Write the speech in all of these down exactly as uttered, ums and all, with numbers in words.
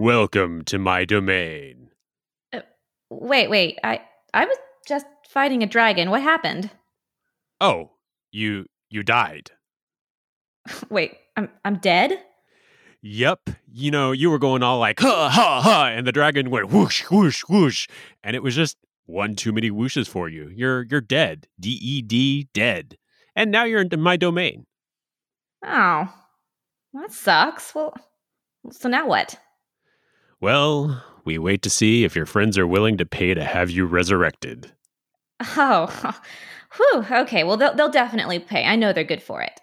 Welcome to my domain. Uh, wait, wait. I I was just fighting a dragon. What happened? Oh, you you died. Wait, I'm I'm dead? Yep. You know, you were going all like, ha, ha, ha, and the dragon went whoosh, whoosh, whoosh. And it was just one too many whooshes for you. You're you're dead. D E D, dead. And now you're in my domain. Oh, that sucks. Well, so now what? Well, we wait to see if your friends are willing to pay to have you resurrected. Oh, whew, okay. Well, they'll, they'll definitely pay. I know they're good for it.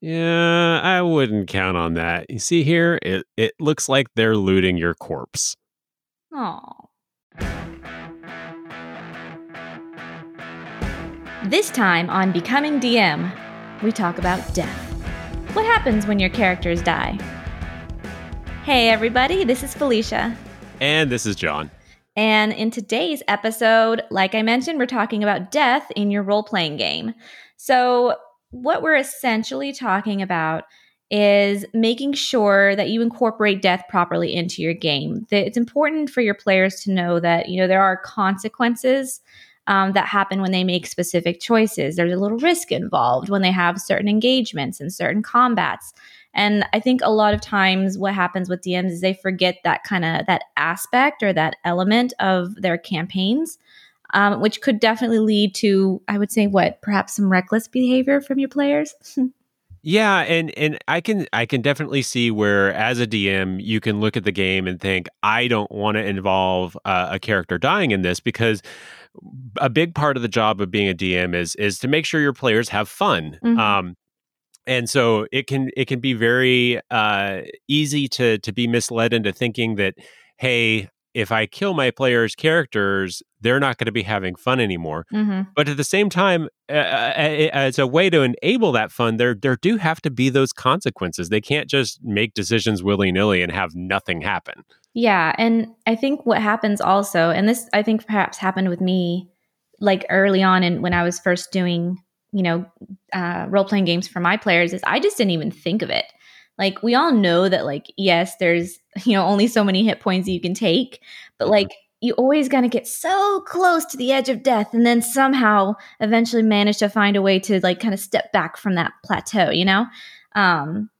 Yeah, I wouldn't count on that. You see here, it, it looks like they're looting your corpse. Oh. This time on Becoming D M, we talk about death. What happens when your characters die? Hey everybody, this is Felicia. And this is John. And in today's episode, like I mentioned, we're talking about death in your role-playing game. So what we're essentially talking about is making sure that you incorporate death properly into your game. It's important for your players to know that, you know, there are consequences Um, that happen when they make specific choices. There's a little risk involved when they have certain engagements and certain combats. And I think a lot of times what happens with D Ms is they forget that kind of that aspect or that element of their campaigns, um, which could definitely lead to, I would say, what, perhaps some reckless behavior from your players? Yeah, and and I can I can definitely see where as a D M you can look at the game and think, I don't want to involve uh, a character dying in this, because a big part of the job of being a D M is is to make sure your players have fun. Mm-hmm. Um, and so it can it can be very uh, easy to to be misled into thinking that, hey, if I kill my players' characters, they're not going to be having fun anymore. Mm-hmm. But at the same time, uh, as a way to enable that fun, there there do have to be those consequences. They can't just make decisions willy-nilly and have nothing happen. Yeah, and I think what happens also, and this I think perhaps happened with me, like early on, and when I was first doing, you know, uh, role-playing games for my players, is I just didn't even think of it. Like, we all know that, like, yes, there's, you know, only so many hit points you can take, but like, you always gotta get so close to the edge of death and then somehow eventually manage to find a way to like kind of step back from that plateau, you know? Um,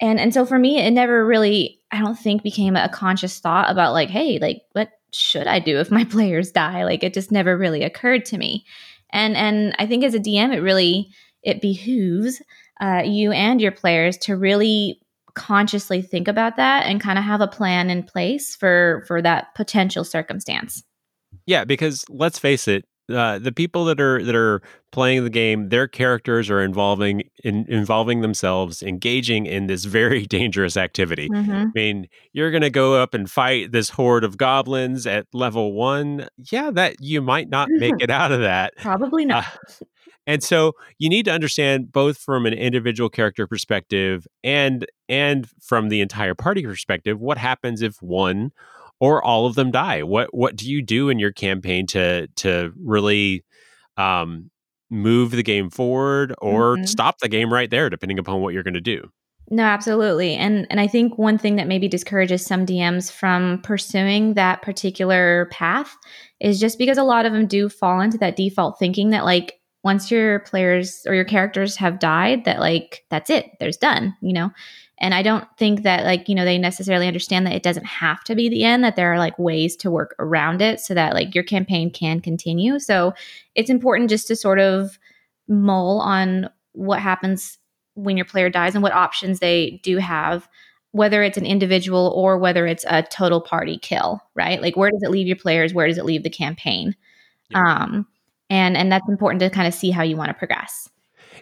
and, and so for me, it never really, I don't think became a conscious thought about like, hey, like, what should I do if my players die? Like, it just never really occurred to me. And, and I think as a D M, it really, it behooves uh, you and your players to really consciously think about that and kind of have a plan in place for for that potential circumstance. Yeah, because let's face it, uh, the people that are that are playing the game, their characters are involving in, involving themselves, engaging in this very dangerous activity. Mm-hmm. I mean, you're going to go up and fight this horde of goblins at level one. Yeah, that you might not make it out of that. Probably not. Uh, And so you need to understand both from an individual character perspective and and from the entire party perspective, what happens if one or all of them die? What what do you do in your campaign to to really um, move the game forward or mm-hmm. stop the game right there, depending upon what you're going to do? No, absolutely. And and I think one thing that maybe discourages some D Ms from pursuing that particular path is just because a lot of them do fall into that default thinking that like, once your players or your characters have died, that like, that's it, there's done, you know? And I don't think that like, you know, they necessarily understand that it doesn't have to be the end, that there are like ways to work around it so that like your campaign can continue. So it's important just to sort of mull on what happens when your player dies and what options they do have, whether it's an individual or whether it's a total party kill, right? Like, where does it leave your players? Where does it leave the campaign? Yeah. Um, And and that's important to kind of see how you want to progress.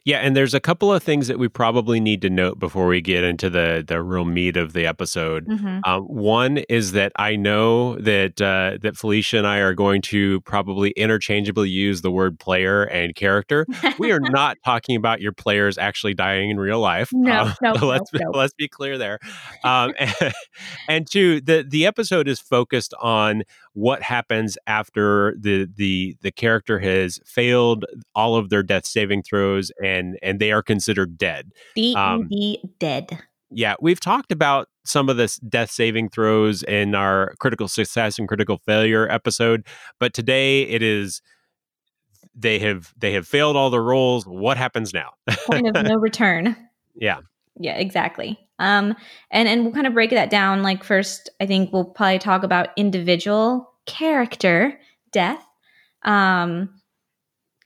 Yeah, and there's a couple of things that we probably need to note before we get into the, the real meat of the episode. Mm-hmm. Um, one is that I know that uh, that Felicia and I are going to probably interchangeably use the word player and character. We are not talking about your players actually dying in real life. No, um, no, so let's no, no. let's be clear there. Um, and, and two, the the episode is focused on what happens after the the the character has failed all of their death saving throws and and they are considered dead. D E D, um, dead. Yeah, we've talked about some of the death saving throws in our critical success and critical failure episode, but today it is they have they have failed all the rolls. What happens now? Point of no return. Yeah. Yeah, exactly. Um, and and we'll kind of break that down. Like first, I think we'll probably talk about individual character death. Um,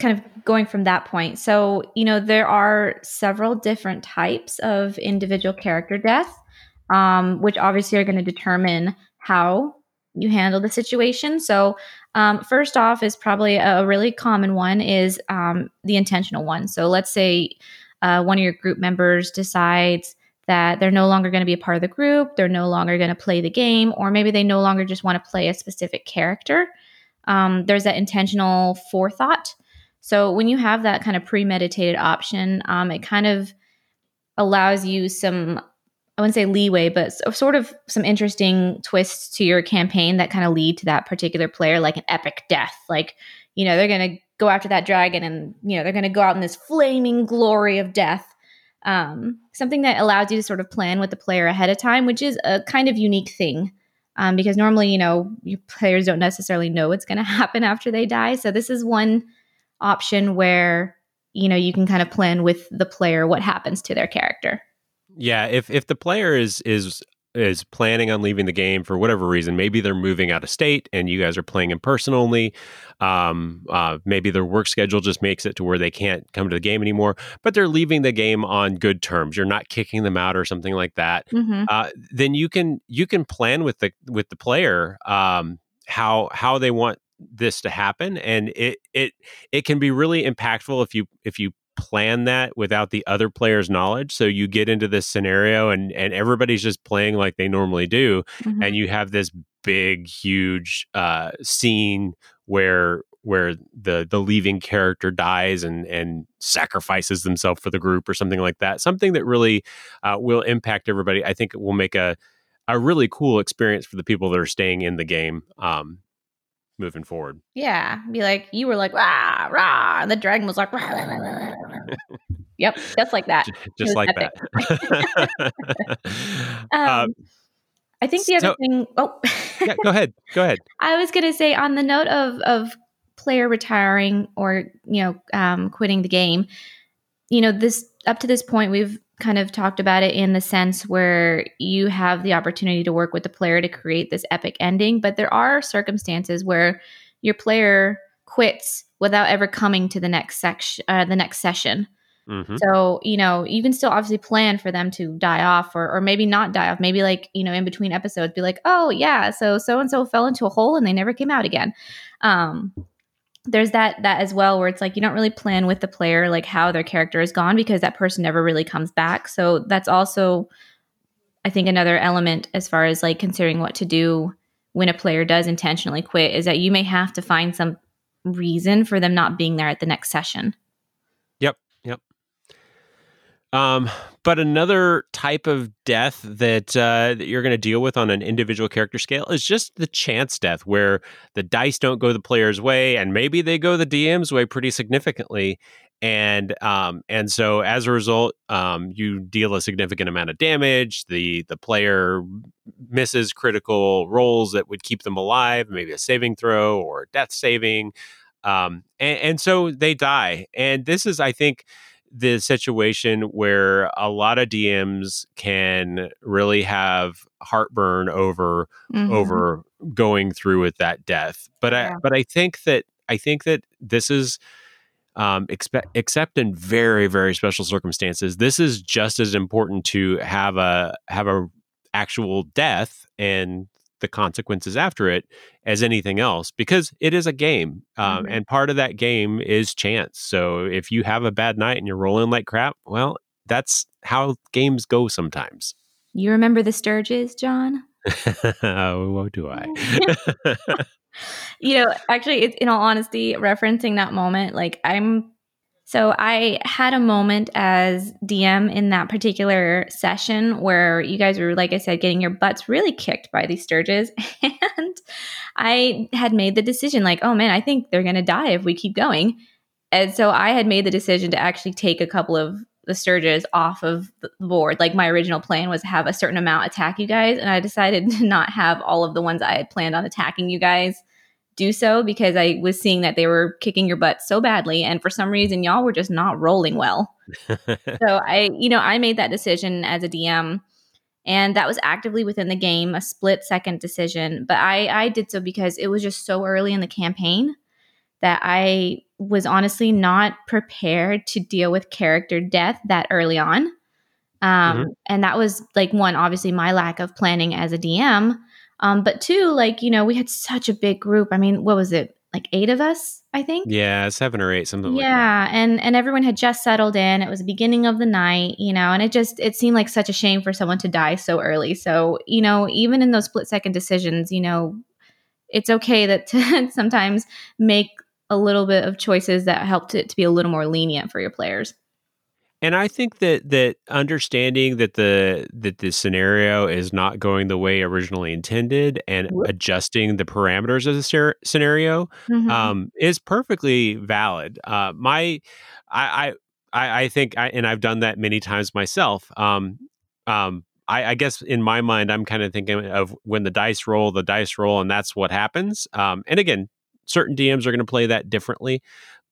kind of going from that point. So, you know, there are several different types of individual character death, um, which obviously are going to determine how you handle the situation. So, um, first off is probably a really common one is um, the intentional one. So let's say uh, one of your group members decides that they're no longer going to be a part of the group. They're no longer going to play the game, or maybe they no longer just want to play a specific character. Um, there's that intentional forethought. So when you have that kind of premeditated option, um, it kind of allows you some, I wouldn't say leeway, but sort of some interesting twists to your campaign that kind of lead to that particular player, like an epic death. Like, you know, they're going to go after that dragon and, you know, they're going to go out in this flaming glory of death. Um, something that allows you to sort of plan with the player ahead of time, which is a kind of unique thing. Um, because normally, you know, your players don't necessarily know what's going to happen after they die. So this is one option where, you know, you can kind of plan with the player what happens to their character. Yeah, if if the player is is is planning on leaving the game for whatever reason, maybe they're moving out of state and you guys are playing in person only. Um, uh, maybe their work schedule just makes it to where they can't come to the game anymore, but they're leaving the game on good terms. You're not kicking them out or something like that. Mm-hmm. Uh, then you can you can plan with the with the player um, how how they want this to happen, and it it it can be really impactful if you if you plan that without the other player's knowledge. So you get into this scenario and and everybody's just playing like they normally do, mm-hmm. and you have this big huge uh scene where where the the leaving character dies and and sacrifices themselves for the group or something like that. Something that really uh will impact everybody. I think it will make a a really cool experience for the people that are staying in the game um moving forward. Yeah. Be like, you were like, rah, rah. And the dragon was like, rah, rah, rah, rah, rah. Yep. Just like that. Just like epic. that. um, um, I think the so, other thing. Oh, yeah, go ahead. Go ahead. I was going to say on the note of, of player retiring or, you know, um, quitting the game, you know, this up to this point, we've kind of talked about it in the sense where you have the opportunity to work with the player to create this epic ending. But there are circumstances where your player quits without ever coming to the next section, uh, the next session. Mm-hmm. So, you know, you can still obviously plan for them to die off or, or maybe not die off. Maybe like, you know, in between episodes, be like, oh yeah, so, so-and-so fell into a hole and they never came out again. Um, There's that that as well where it's like you don't really plan with the player like how their character is gone because that person never really comes back. So that's also, I think, another element as far as like considering what to do when a player does intentionally quit is that you may have to find some reason for them not being there at the next session. Yep, yep. Um, but another type of death that uh, that you're going to deal with on an individual character scale is just the chance death, where the dice don't go the player's way, and maybe they go the D M's way pretty significantly, and um, and so as a result, um, you deal a significant amount of damage. The the player misses critical rolls that would keep them alive, maybe a saving throw or death saving, um, and, and so they die. And this is, I think, the situation where a lot of D Ms can really have heartburn over mm-hmm. over going through with that death. But yeah. I but I think that I think that this is um, expe- except in very, very special circumstances, this is just as important to have a have a actual death and the consequences after it as anything else, because it is a game. Um, mm-hmm. And part of that game is chance. So if you have a bad night and you're rolling like crap, well, that's how games go sometimes. You remember the Sturges, John? Oh, do I? You know, actually, it's, in all honesty, referencing that moment, like I'm, so I had a moment as D M in that particular session where you guys were, like I said, getting your butts really kicked by these Sturges. And I had made the decision like, oh man, I think they're going to die if we keep going. And so I had made the decision to actually take a couple of the Sturges off of the board. Like, my original plan was to have a certain amount attack you guys, and I decided to not have all of the ones I had planned on attacking you guys do so, because I was seeing that they were kicking your butt so badly, and for some reason y'all were just not rolling well. So I, you know, I made that decision as a D M, and that was actively within the game, a split second decision. But I, I did so because it was just so early in the campaign that I was honestly not prepared to deal with character death that early on. Um, mm-hmm. And that was, like, one, obviously my lack of planning as a D M. Um, but two, like, you know, we had such a big group. I mean, what was it? Like eight of us, I think? Yeah, seven or eight, something yeah, like that. Yeah, and, and everyone had just settled in. It was the beginning of the night, you know, and it just, it seemed like such a shame for someone to die so early. So, you know, even in those split-second decisions, you know, it's okay that to sometimes make a little bit of choices that helped it to be a little more lenient for your players. And I think that that understanding that the that the scenario is not going the way originally intended, and adjusting the parameters of the ser- scenario mm-hmm. um, is perfectly valid. Uh, my, I, I, I think, I, and I've done that many times myself. Um, um, I, I guess in my mind, I'm kind of thinking of when the dice roll, the dice roll, and that's what happens. Um, and again, certain D Ms are going to play that differently,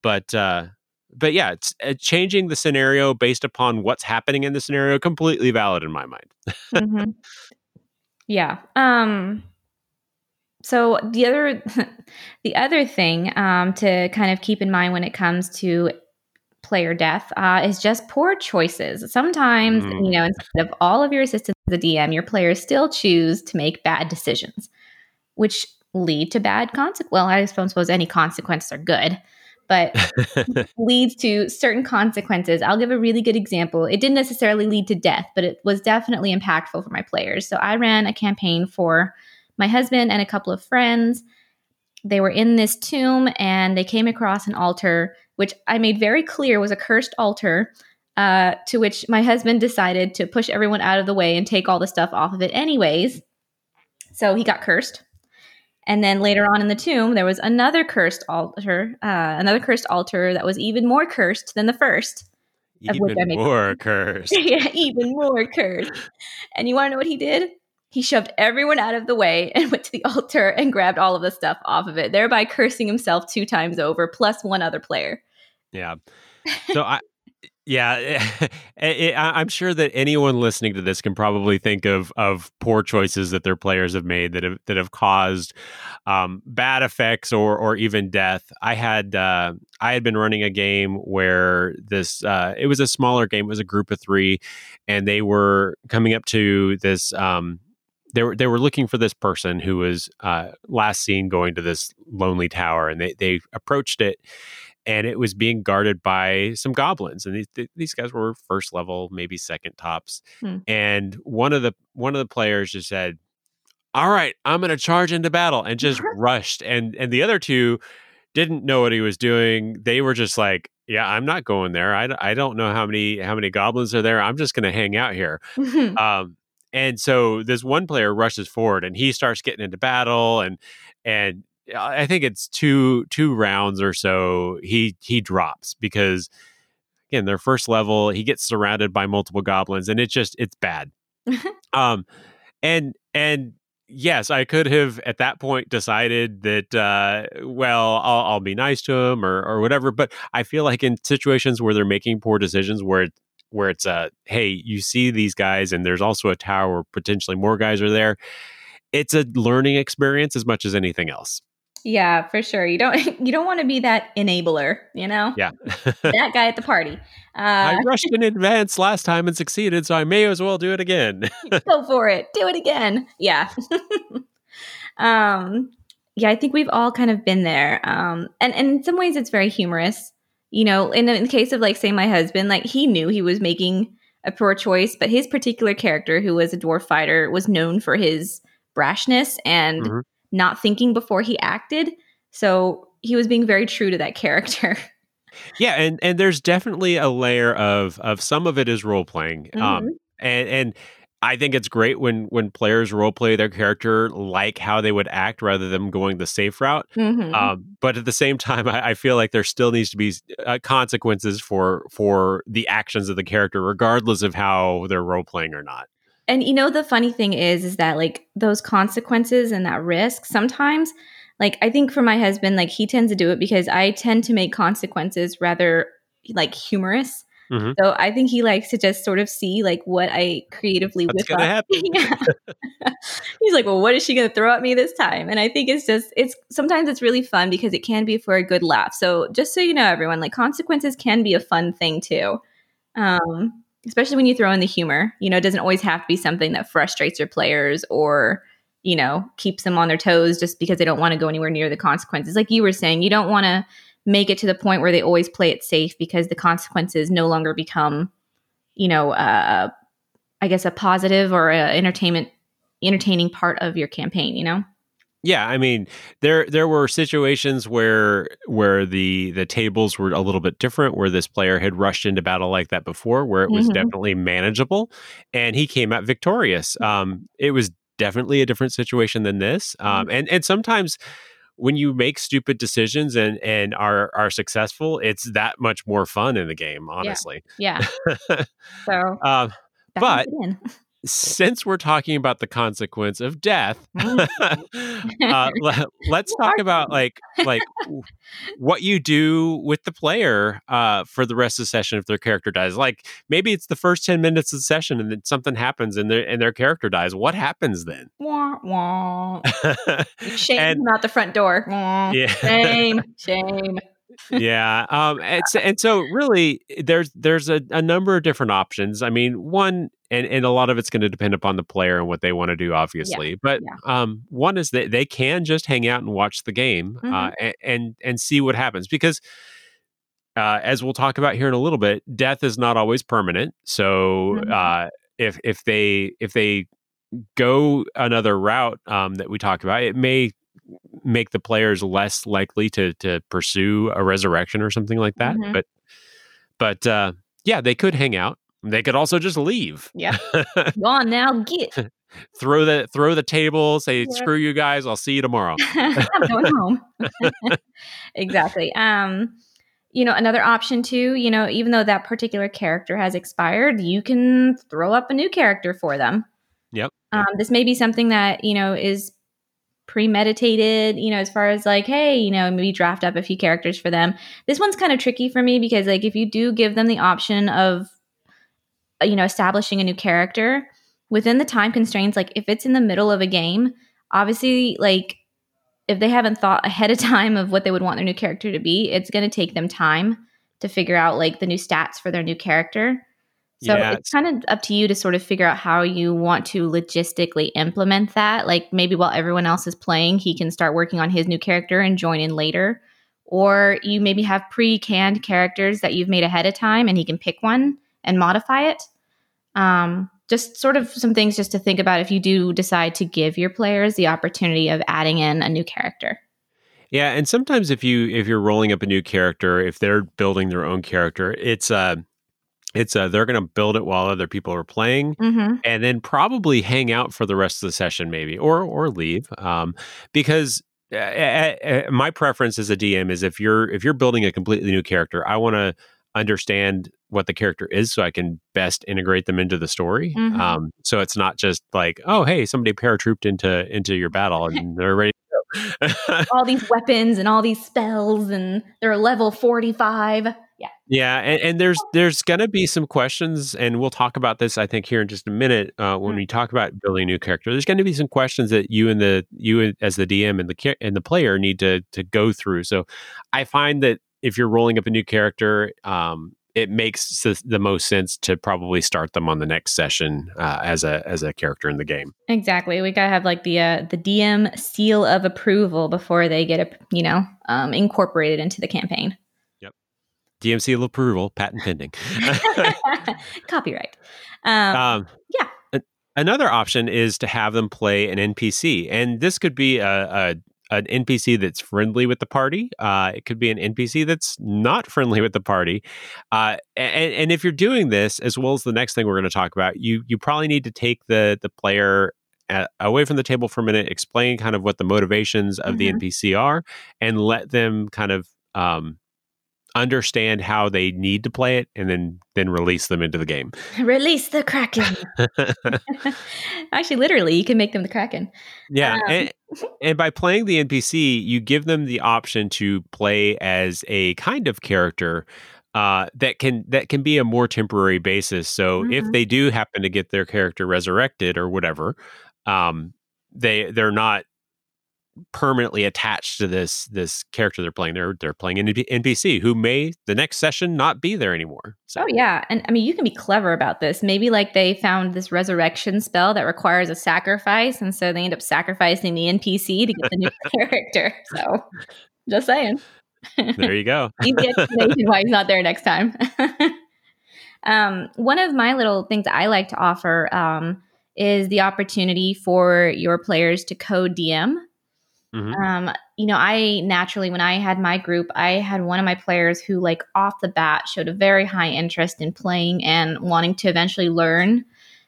but. Uh, But yeah, it's uh, changing the scenario based upon what's happening in the scenario, completely valid in my mind. mm-hmm. Yeah. Um, so the other, the other thing um, to kind of keep in mind when it comes to player death uh, is just poor choices. Sometimes, mm. you know, instead of all of your assistance as a D M, your players still choose to make bad decisions, which lead to bad consequences. Well, I don't suppose any consequences are good. But leads to certain consequences. I'll give a really good example. It didn't necessarily lead to death, but it was definitely impactful for my players. So I ran a campaign for my husband and a couple of friends. They were in this tomb and they came across an altar, which I made very clear was a cursed altar, uh, to which my husband decided to push everyone out of the way and take all the stuff off of it anyways. So he got cursed. And then later on in the tomb, there was another cursed altar, uh, another cursed altar that was even more cursed than the first. Even which I made more cursed. yeah, even more cursed. And you want to know what he did? He shoved everyone out of the way and went to the altar and grabbed all of the stuff off of it, thereby cursing himself two times over, plus one other player. Yeah. So I... Yeah, it, it, I'm sure that anyone listening to this can probably think of of poor choices that their players have made that have that have caused um, bad effects or or even death. I had uh, I had been running a game where this uh, it was a smaller game. It was a group of three, and they were coming up to this. Um, they were they were looking for this person who was uh, last seen going to this lonely tower, and they they approached it. And it was being guarded by some goblins, and these these guys were first level, maybe second tops. Hmm. And one of the one of the players just said, "All right, I'm going to charge into battle," and just rushed. And and the other two didn't know what he was doing. They were just like, "Yeah, I'm not going there. I, I don't know how many how many goblins are there. I'm just going to hang out here." um, and so this one player rushes forward, and he starts getting into battle, and and. I think it's two two rounds or so. He he drops because, again, their first level. He gets surrounded by multiple goblins, and it's just it's bad. um, and and yes, I could have at that point decided that uh, well, I'll, I'll be nice to him or or whatever. But I feel like in situations where they're making poor decisions, where it, where it's a uh, hey, you see these guys, and there's also a tower where potentially more guys are there. It's a learning experience as much as anything else. Yeah, for sure. You don't you don't want to be that enabler, you know? Yeah. That guy at the party. Uh, I rushed in advance last time and succeeded, so I may as well do it again. Go for it. Do it again. Yeah. um, yeah, I think we've all kind of been there. Um, and, and in some ways, it's very humorous. You know, in, in the case of, like, say, my husband, like, he knew he was making a poor choice, but his particular character, who was a dwarf fighter, was known for his brashness and... Mm-hmm. not thinking before he acted. So he was being very true to that character. yeah. And, and there's definitely a layer of, of some of it is role playing. Mm-hmm. Um, and, and I think it's great when when players roleplay their character like how they would act rather than going the safe route. Mm-hmm. Um, but at the same time, I, I feel like there still needs to be uh, consequences for for the actions of the character, regardless of how they're roleplaying or not. And, you know, the funny thing is, is that like those consequences and that risk sometimes, like I think for my husband, like he tends to do it because I tend to make consequences rather like humorous. Mm-hmm. So I think he likes to just sort of see like what I creatively whip up. Happen. He's like, well, what is she going to throw at me this time? And I think it's just, it's sometimes it's really fun because it can be for a good laugh. So just so you know, everyone, like consequences can be a fun thing too. Um, especially when you throw in the humor, you know, it doesn't always have to be something that frustrates your players or, you know, keeps them on their toes just because they don't want to go anywhere near the consequences. Like you were saying, you don't want to make it to the point where they always play it safe because the consequences no longer become, you know, uh, I guess a positive or a entertainment, entertaining part of your campaign, you know? Yeah. I mean, there, there were situations where, where the, the tables were a little bit different, where this player had rushed into battle like that before, where it was mm-hmm. definitely manageable and he came out victorious. Um, it was definitely a different situation than this. Um, mm-hmm. and, and sometimes, when you make stupid decisions and, and are, are successful, it's that much more fun in the game, honestly. Yeah. yeah. So, um, but since we're talking about the consequence of death, uh, let, let's talk about like, like what you do with the player uh, for the rest of the session if their character dies. Like maybe it's the first ten minutes of the session and then something happens and their, and their character dies. What happens then? Wah, wah. Shame and, him out the front door. Wah, yeah. Shame, shame. yeah. Um, and, so, and so really there's, there's a, a number of different options. I mean, one, and, and a lot of it's going to depend upon the player and what they want to do, obviously, yeah. but, yeah. um, one is that they can just hang out and watch the game, mm-hmm. uh, and, and, and see what happens because, uh, as we'll talk about here in a little bit, death is not always permanent. So, mm-hmm. uh, if, if they, if they go another route, um, that we talked about, it may make the players less likely to to pursue a resurrection or something like that. Mm-hmm. But but uh, yeah, they could hang out. They could also just leave. Yeah. Go on now, get. throw the throw the table, say, yeah. Screw you guys, I'll see you tomorrow. I'm going home. Exactly. Um, you know, another option too, you know, even though that particular character has expired, you can throw up a new character for them. Yep. Um, this may be something that, you know, is premeditated, you know, as far as like, hey, you know, maybe draft up a few characters for them. This one's kind of tricky for me because like if you do give them the option of, you know, establishing a new character within the time constraints, like if it's in the middle of a game, obviously like if they haven't thought ahead of time of what they would want their new character to be, it's going to take them time to figure out like the new stats for their new character. So yeah, it's, it's kind of up to you to sort of figure out how you want to logistically implement that. Like maybe while everyone else is playing, he can start working on his new character and join in later. Or you maybe have pre-canned characters that you've made ahead of time and he can pick one and modify it. Um, just sort of some things just to think about if you do decide to give your players the opportunity of adding in a new character. Yeah, and sometimes if, you, if you're rolling up a new character, if they're building their own character, it's a... Uh, It's uh they're going to build it while other people are playing, mm-hmm. and then probably hang out for the rest of the session, maybe, or or leave. Um, because uh, uh, uh, my preference as a D M is if you're if you're building a completely new character, I want to understand what the character is so I can best integrate them into the story. Mm-hmm. Um, so it's not just like, oh, hey, somebody paratrooped into into your battle and they're ready. All these weapons and all these spells, and they're level forty-five. Yeah, yeah, and, and there's there's going to be some questions, and we'll talk about this, I think, here in just a minute uh, when mm-hmm. we talk about building a new character. There's going to be some questions that you and the you as the D M and the and the player need to to go through. So, I find that if you're rolling up a new character, um, it makes the, the most sense to probably start them on the next session uh, as a as a character in the game. Exactly, we gotta have like the uh, the D M seal of approval before they get a, you know um, incorporated into the campaign. Yep, D M seal approval, patent pending, copyright. Um, um, yeah. Another option is to have them play an N P C, and this could be a. a an N P C that's friendly with the party. Uh, it could be an N P C that's not friendly with the party. Uh, and, and if you're doing this, as well as the next thing we're going to talk about, you you probably need to take the the player at, away from the table for a minute, explain kind of what the motivations of mm-hmm. the N P C are, and let them kind of um, understand how they need to play it, and then then release them into the game. Release the Kraken. Actually, literally, you can make them the Kraken. Yeah. Um. And, and by playing the N P C, you give them the option to play as a kind of character uh, that can that can be a more temporary basis. So mm-hmm. if they do happen to get their character resurrected or whatever, um, they they're not permanently attached to this this character they're playing. They're they're playing an N P C who may the next session not be there anymore. So. Oh yeah, and I mean you can be clever about this. Maybe like they found this resurrection spell that requires a sacrifice, and so they end up sacrificing the N P C to get the new character. So just saying. There you go. Easy explanation why he's not there next time. um, one of my little things I like to offer um, is the opportunity for your players to co-D M. Mm-hmm. Um, you know, I naturally, when I had my group, I had one of my players who like off the bat showed a very high interest in playing and wanting to eventually learn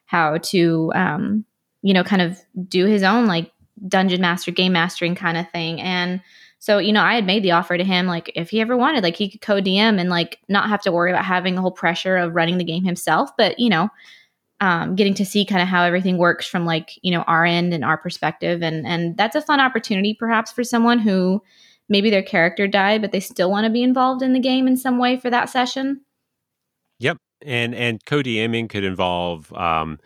how to, um, you know, kind of do his own like dungeon master, game mastering kind of thing. And so, you know, I had made the offer to him, like if he ever wanted, like he could co-D M and like not have to worry about having the whole pressure of running the game himself, but you know, Um, getting to see kind of how everything works from like, you know, our end and our perspective. And and that's a fun opportunity perhaps for someone who maybe their character died, but they still want to be involved in the game in some way for that session. Yep. And and co-DMing could involve um,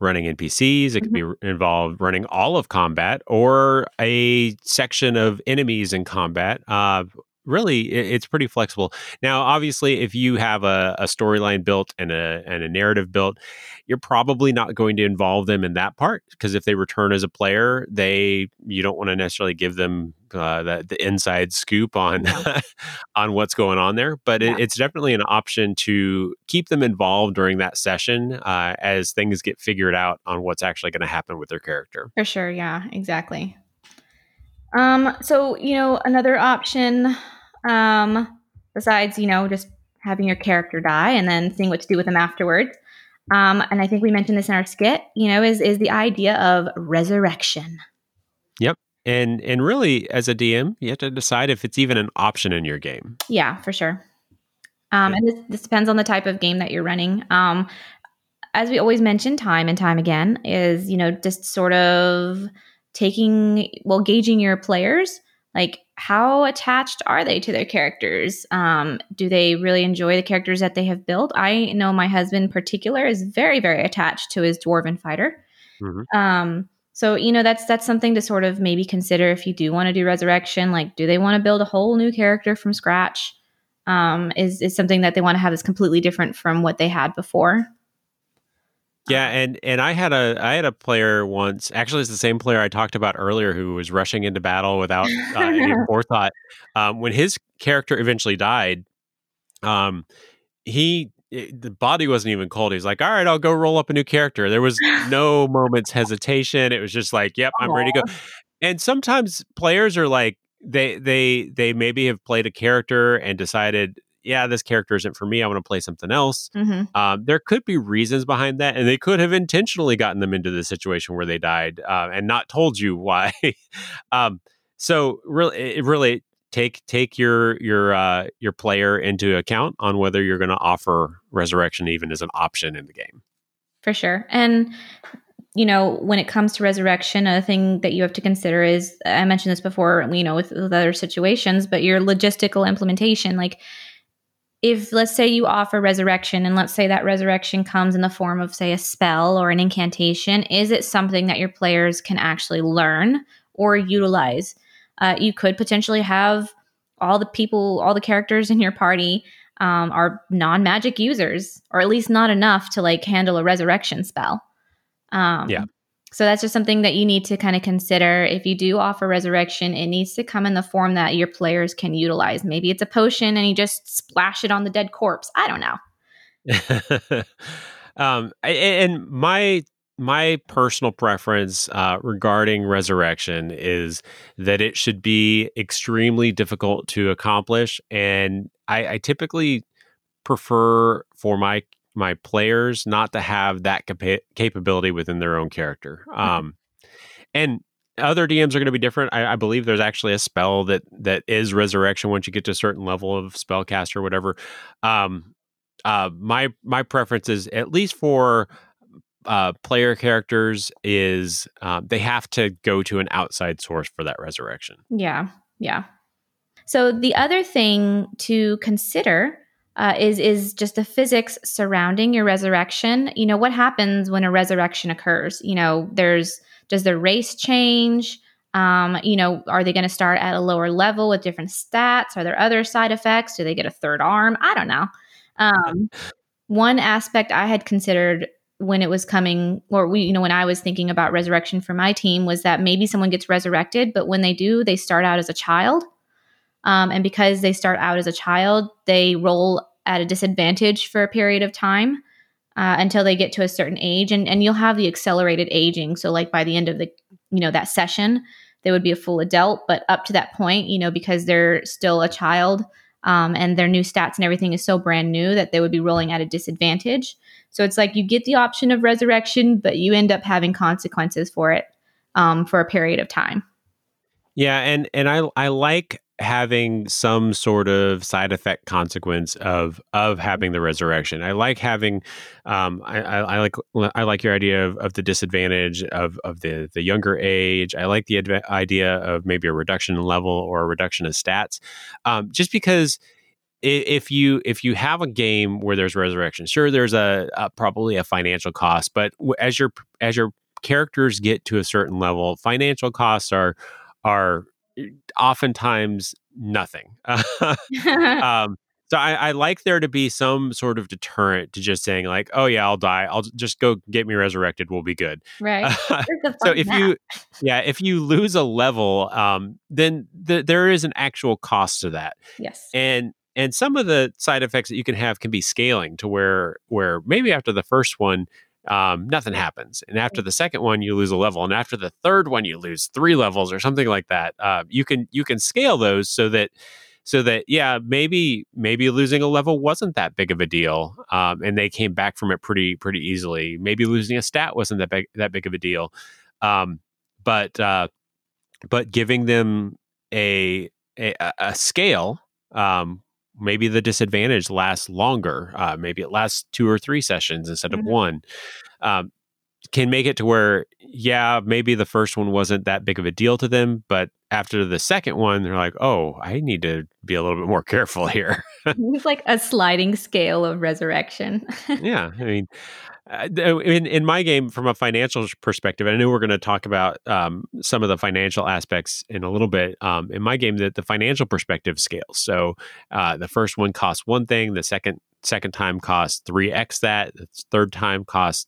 running N P Cs. It could mm-hmm. be involved running all of combat or a section of enemies in combat. Uh Really, it's pretty flexible. Now, obviously, if you have a, a storyline built and a and a narrative built, you're probably not going to involve them in that part because if they return as a player, they you don't want to necessarily give them uh, the, the inside scoop on on what's going on there. But it, yeah. it's definitely an option to keep them involved during that session uh, as things get figured out on what's actually going to happen with their character. For sure. Yeah, exactly. Um. So, you know, another option... Um, besides, you know, just having your character die and then seeing what to do with them afterwards. Um, and I think we mentioned this in our skit, you know, is, is the idea of resurrection. Yep. And, and really as a D M, you have to decide if it's even an option in your game. Yeah, for sure. Um, yeah. and this, this depends on the type of game that you're running. Um, as we always mention time and time again is, you know, just sort of taking, well, gauging your players, like, how attached are they to their characters? Um, do they really enjoy the characters that they have built? I know my husband in particular is very, very attached to his dwarven fighter. Mm-hmm. Um, so, you know, that's that's something to sort of maybe consider if you do want to do resurrection. Like, do they want to build a whole new character from scratch? Um, is, is something that they want to have that's completely different from what they had before? Yeah, and and I had a I had a player once. Actually, it's the same player I talked about earlier who was rushing into battle without uh, any forethought. Um, when his character eventually died, um, he it, the body wasn't even cold. He's like, "All right, I'll go roll up a new character." There was no moment's hesitation. It was just like, "Yep, I'm Aww. ready to go." And sometimes players are like, they they they maybe have played a character and decided, yeah, this character isn't for me. I want to play something else. Mm-hmm. Um, there could be reasons behind that. And they could have intentionally gotten them into the situation where they died uh, and not told you why. um, so really, really take take your your uh, your player into account on whether you're going to offer resurrection even as an option in the game. For sure. And, you know, when it comes to resurrection, a thing that you have to consider is, I mentioned this before, you know, with, with other situations, but your logistical implementation, like, if let's say you offer resurrection and let's say that resurrection comes in the form of, say, a spell or an incantation, is it something that your players can actually learn or utilize? Uh, you could potentially have all the people, all the characters in your party um, are non-magic users, or at least not enough to like handle a resurrection spell. Um, yeah. So that's just something that you need to kind of consider. If you do offer resurrection, it needs to come in the form that your players can utilize. Maybe it's a potion and you just splash it on the dead corpse. I don't know. um, and my my personal preference uh, regarding resurrection is that it should be extremely difficult to accomplish. And I, I typically prefer for my my players not to have that capa- capability within their own character. Um, and other D Ms are going to be different. I, I believe there's actually a spell that that is resurrection once you get to a certain level of spellcast or whatever. Um, uh, my my preference is, at least for Uh, player characters, is uh, they have to go to an outside source for that resurrection. Yeah, yeah. So the other thing to consider uh, is is just the physics surrounding your resurrection. You know, what happens when a resurrection occurs? You know, there's does the race change? Um, you know, are they going to start at a lower level with different stats? Are there other side effects? Do they get a third arm? I don't know. Um, one aspect I had considered when it was coming, or we, you know, when I was thinking about resurrection for my team, was that maybe someone gets resurrected, but when they do, they start out as a child. Um, and because they start out as a child, they roll at a disadvantage for a period of time uh, until they get to a certain age. And, and you'll have the accelerated aging. So like by the end of the, you know, that session, they would be a full adult, but up to that point, you know, because they're still a child, Um, and their new stats and everything is so brand new that they would be rolling at a disadvantage. So it's like you get the option of resurrection, but you end up having consequences for it um, for a period of time. Yeah, and and I I like having some sort of side effect consequence of of having the resurrection. I like having um I, I, I like I like your idea of, of the disadvantage of of the the younger age. I like the adv- idea of maybe a reduction in level or a reduction of stats, um, just because if you if you have a game where there's resurrection, sure, there's a, a probably a financial cost, but as your as your characters get to a certain level, financial costs are are oftentimes nothing. um, so I, I like there to be some sort of deterrent to just saying like, oh yeah, I'll die. I'll just go get me resurrected. We'll be good. Right. Uh, so if map. you, yeah, if you lose a level, um, then th- there is an actual cost to that. Yes. And, and some of the side effects that you can have can be scaling to where, where maybe after the first one, Um, nothing happens. And after the second one, you lose a level. And after the third one, you lose three levels or something like that. Uh, you can you can scale those so that so that, yeah, maybe maybe losing a level wasn't that big of a deal. Um, and they came back from it pretty, pretty easily. Maybe losing a stat wasn't that big, that big of a deal. Um, but uh, but giving them a, a, a scale, um, maybe the disadvantage lasts longer. Uh, maybe it lasts two or three sessions instead mm-hmm. of one. Um, can make it to where, yeah, maybe the first one wasn't that big of a deal to them, but after the second one, they're like, oh, I need to be a little bit more careful here. It's like a sliding scale of resurrection. Yeah. I mean, in, in my game, from a financial perspective, I know we're going to talk about um, some of the financial aspects in a little bit. Um, in my game, the, the financial perspective scales. So uh, the first one costs one thing. The second second time costs three x that. The third time costs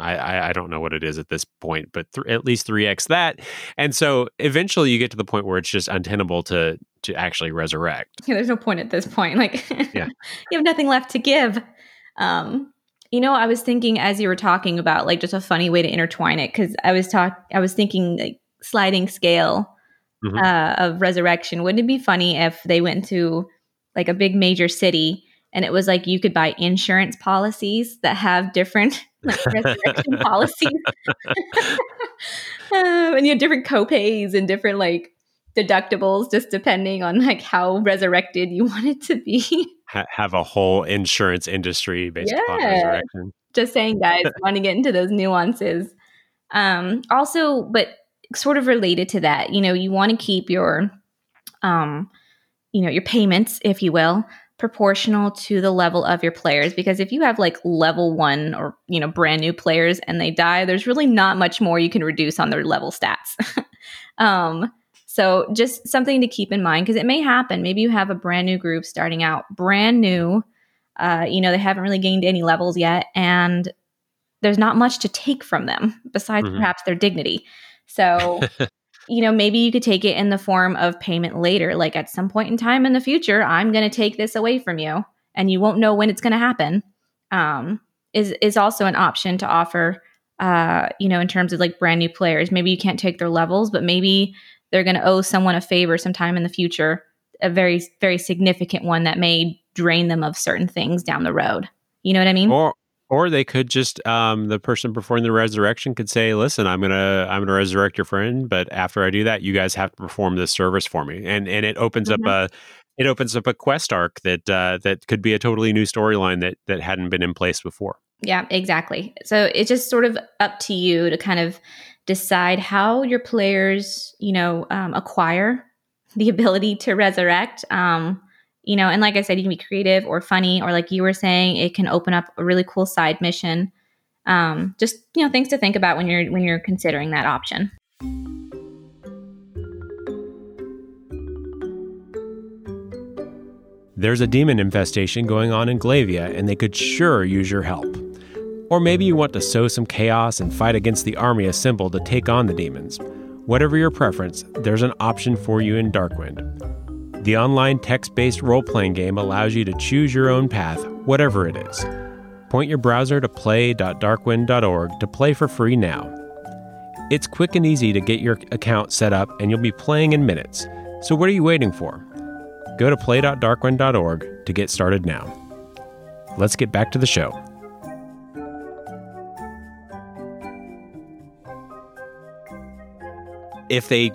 I, I don't know what it is at this point, but th- at least three x that. And so eventually you get to the point where it's just untenable to to actually resurrect. Yeah, there's no point at this point. Like, yeah. You have nothing left to give. Um, you know, I was thinking as you were talking about like just a funny way to intertwine it, because I was talk- I was thinking like sliding scale mm-hmm. uh, of resurrection. Wouldn't it be funny if they went to like a big major city and it was like you could buy insurance policies that have different like resurrection policies, um, and you have different copays and different like deductibles, just depending on like how resurrected you want it to be. Ha- have a whole insurance industry based yeah. upon resurrection. Just saying, guys, want to get into those nuances. Um, also, but sort of related to that, you know, you want to keep your, um, you know, your payments, if you will, proportional to the level of your players, because if you have like level one or you know brand new players and they die, there's really not much more you can reduce on their level stats. um, so just something to keep in mind, because it may happen. Maybe you have a brand new group starting out, brand new. Uh, you know they haven't really gained any levels yet, and there's not much to take from them besides mm-hmm. perhaps their dignity. So. You know, maybe you could take it in the form of payment later. Like at some point in time in the future, I'm going to take this away from you and you won't know when it's going to happen. Um, is, is also an option to offer uh, you know, in terms of like brand new players. Maybe you can't take their levels, but maybe they're going to owe someone a favor sometime in the future, a very, very significant one that may drain them of certain things down the road. You know what I mean? Or or they could just, um, the person performing the resurrection could say, listen, I'm going to, I'm going to resurrect your friend. But after I do that, you guys have to perform this service for me. And, and it opens mm-hmm. up a, it opens up a quest arc that, uh, that could be a totally new storyline that, that hadn't been in place before. Yeah, exactly. So it's just sort of up to you to kind of decide how your players, you know, um, acquire the ability to resurrect. Um, you know, and like I said, you can be creative or funny, or like you were saying, it can open up a really cool side mission. Um, just, you know, things to think about when you're, when you're considering that option. There's a demon infestation going on in Glavia, and they could sure use your help. Or maybe you want to sow some chaos and fight against the army assembled to take on the demons. Whatever your preference, there's an option for you in Darkwind. The online text-based role-playing game allows you to choose your own path, whatever it is. Point your browser to play dot darkwind dot org to play for free now. It's quick and easy to get your account set up, and you'll be playing in minutes. So what are you waiting for? Go to play dot darkwind dot org to get started now. Let's get back to the show. If they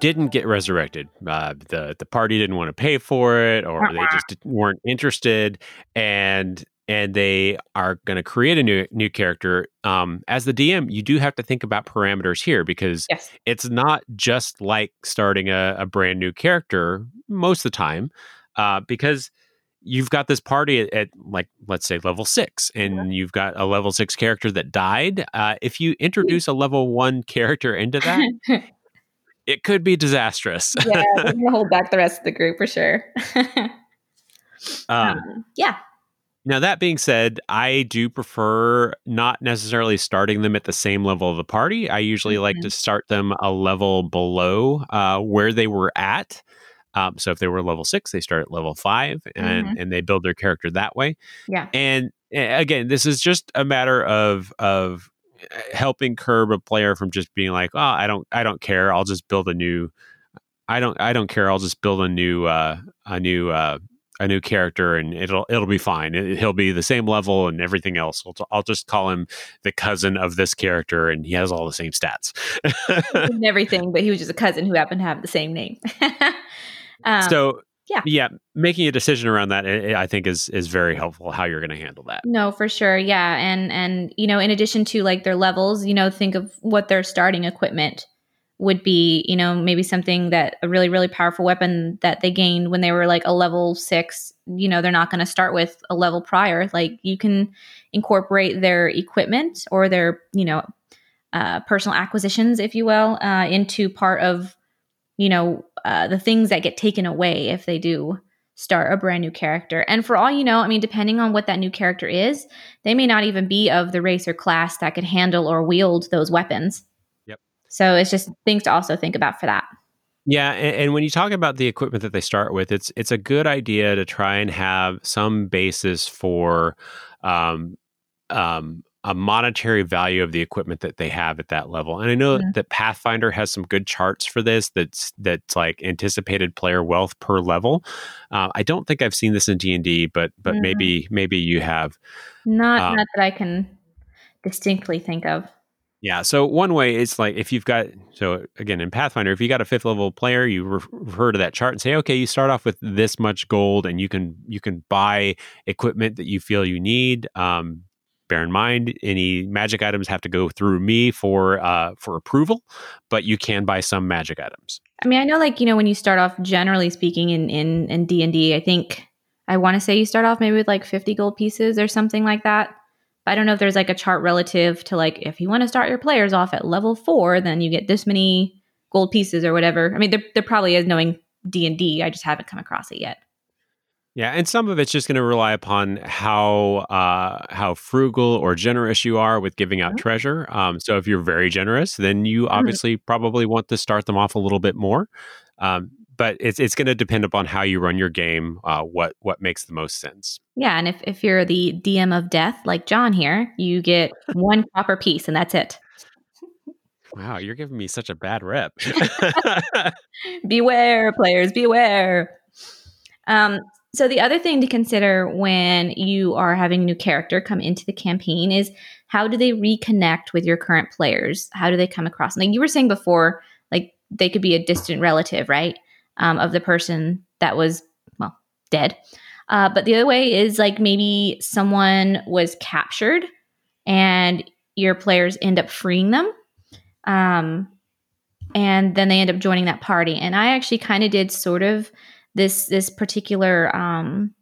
didn't get resurrected, uh, the the party didn't want to pay for it, or they just weren't interested, and and they are going to create a new new character. Um, as the D M, you do have to think about parameters here, because yes. It's not just like starting a, a brand new character most of the time, uh, because you've got this party at, at like, let's say level six, and yeah. You've got a level six character that died. Uh, if you introduce a level one character into that, it could be disastrous. Yeah, we're going to hold back the rest of the group for sure. um, um, yeah. Now, that being said, I do prefer not necessarily starting them at the same level of the party. I usually mm-hmm. like to start them a level below uh, where they were at. Um, so if they were level six, they start at level five and, mm-hmm. and they build their character that way. Yeah. And again, this is just a matter of of helping curb a player from just being like, oh, I don't I don't care. I'll just build a new I don't I don't care. I'll just build a new uh, a new uh, a new character and it'll it'll be fine. It, he'll be the same level and everything else. I'll, I'll just call him the cousin of this character and he has all the same stats. And everything, but he was just a cousin who happened to have the same name. Um, so yeah, yeah, making a decision around that, I think is, is very helpful how you're going to handle that. No, for sure. Yeah. And, and, you know, in addition to like their levels, you know, think of what their starting equipment would be, you know, maybe something that a really, really powerful weapon that they gained when they were like a level six, you know, they're not going to start with a level prior. Like you can incorporate their equipment or their, you know, uh, personal acquisitions, if you will, uh, into part of, you know, uh, the things that get taken away if they do start a brand new character. And for all you know, I mean, depending on what that new character is, they may not even be of the race or class that could handle or wield those weapons. Yep. So it's just things to also think about for that. Yeah. And, and when you talk about the equipment that they start with, it's, it's a good idea to try and have some basis for, um, um, a monetary value of the equipment that they have at that level. And I know mm-hmm. that Pathfinder has some good charts for this. That's, that's like anticipated player wealth per level. Uh, I don't think I've seen this in D and D, but, but mm-hmm. maybe, maybe you have. Not, um, not that I can distinctly think of. Yeah. So one way is like, if you've got, so again, in Pathfinder, if you got a fifth level player, you re- refer to that chart and say, okay, you start off with this much gold and you can, you can buy equipment that you feel you need. Um, Bear in mind, any magic items have to go through me for uh, for approval, but you can buy some magic items. I mean, I know, like, you know, when you start off, generally speaking, in in, in D and D, I think I want to say you start off maybe with like fifty gold pieces or something like that. But I don't know if there's like a chart relative to like if you want to start your players off at level four, then you get this many gold pieces or whatever. I mean, there there probably is, knowing D and D. I just haven't come across it yet. Yeah, and some of it's just going to rely upon how uh, how frugal or generous you are with giving out mm-hmm. treasure. Um, so if you're very generous, then you obviously mm-hmm. probably want to start them off a little bit more. Um, but it's it's going to depend upon how you run your game, uh, what what makes the most sense. Yeah, and if, if you're the D M of death, like John here, you get one copper piece and that's it. Wow, you're giving me such a bad rep. Beware, players, beware. Um, so the other thing to consider when you are having a new character come into the campaign is how do they reconnect with your current players? How do they come across? Like you were saying before, like they could be a distant relative, right? Um, of the person that was, well, dead. Uh, but the other way is like maybe someone was captured and your players end up freeing them. Um, and then they end up joining that party. And I actually kind of did sort of this, this particular, um,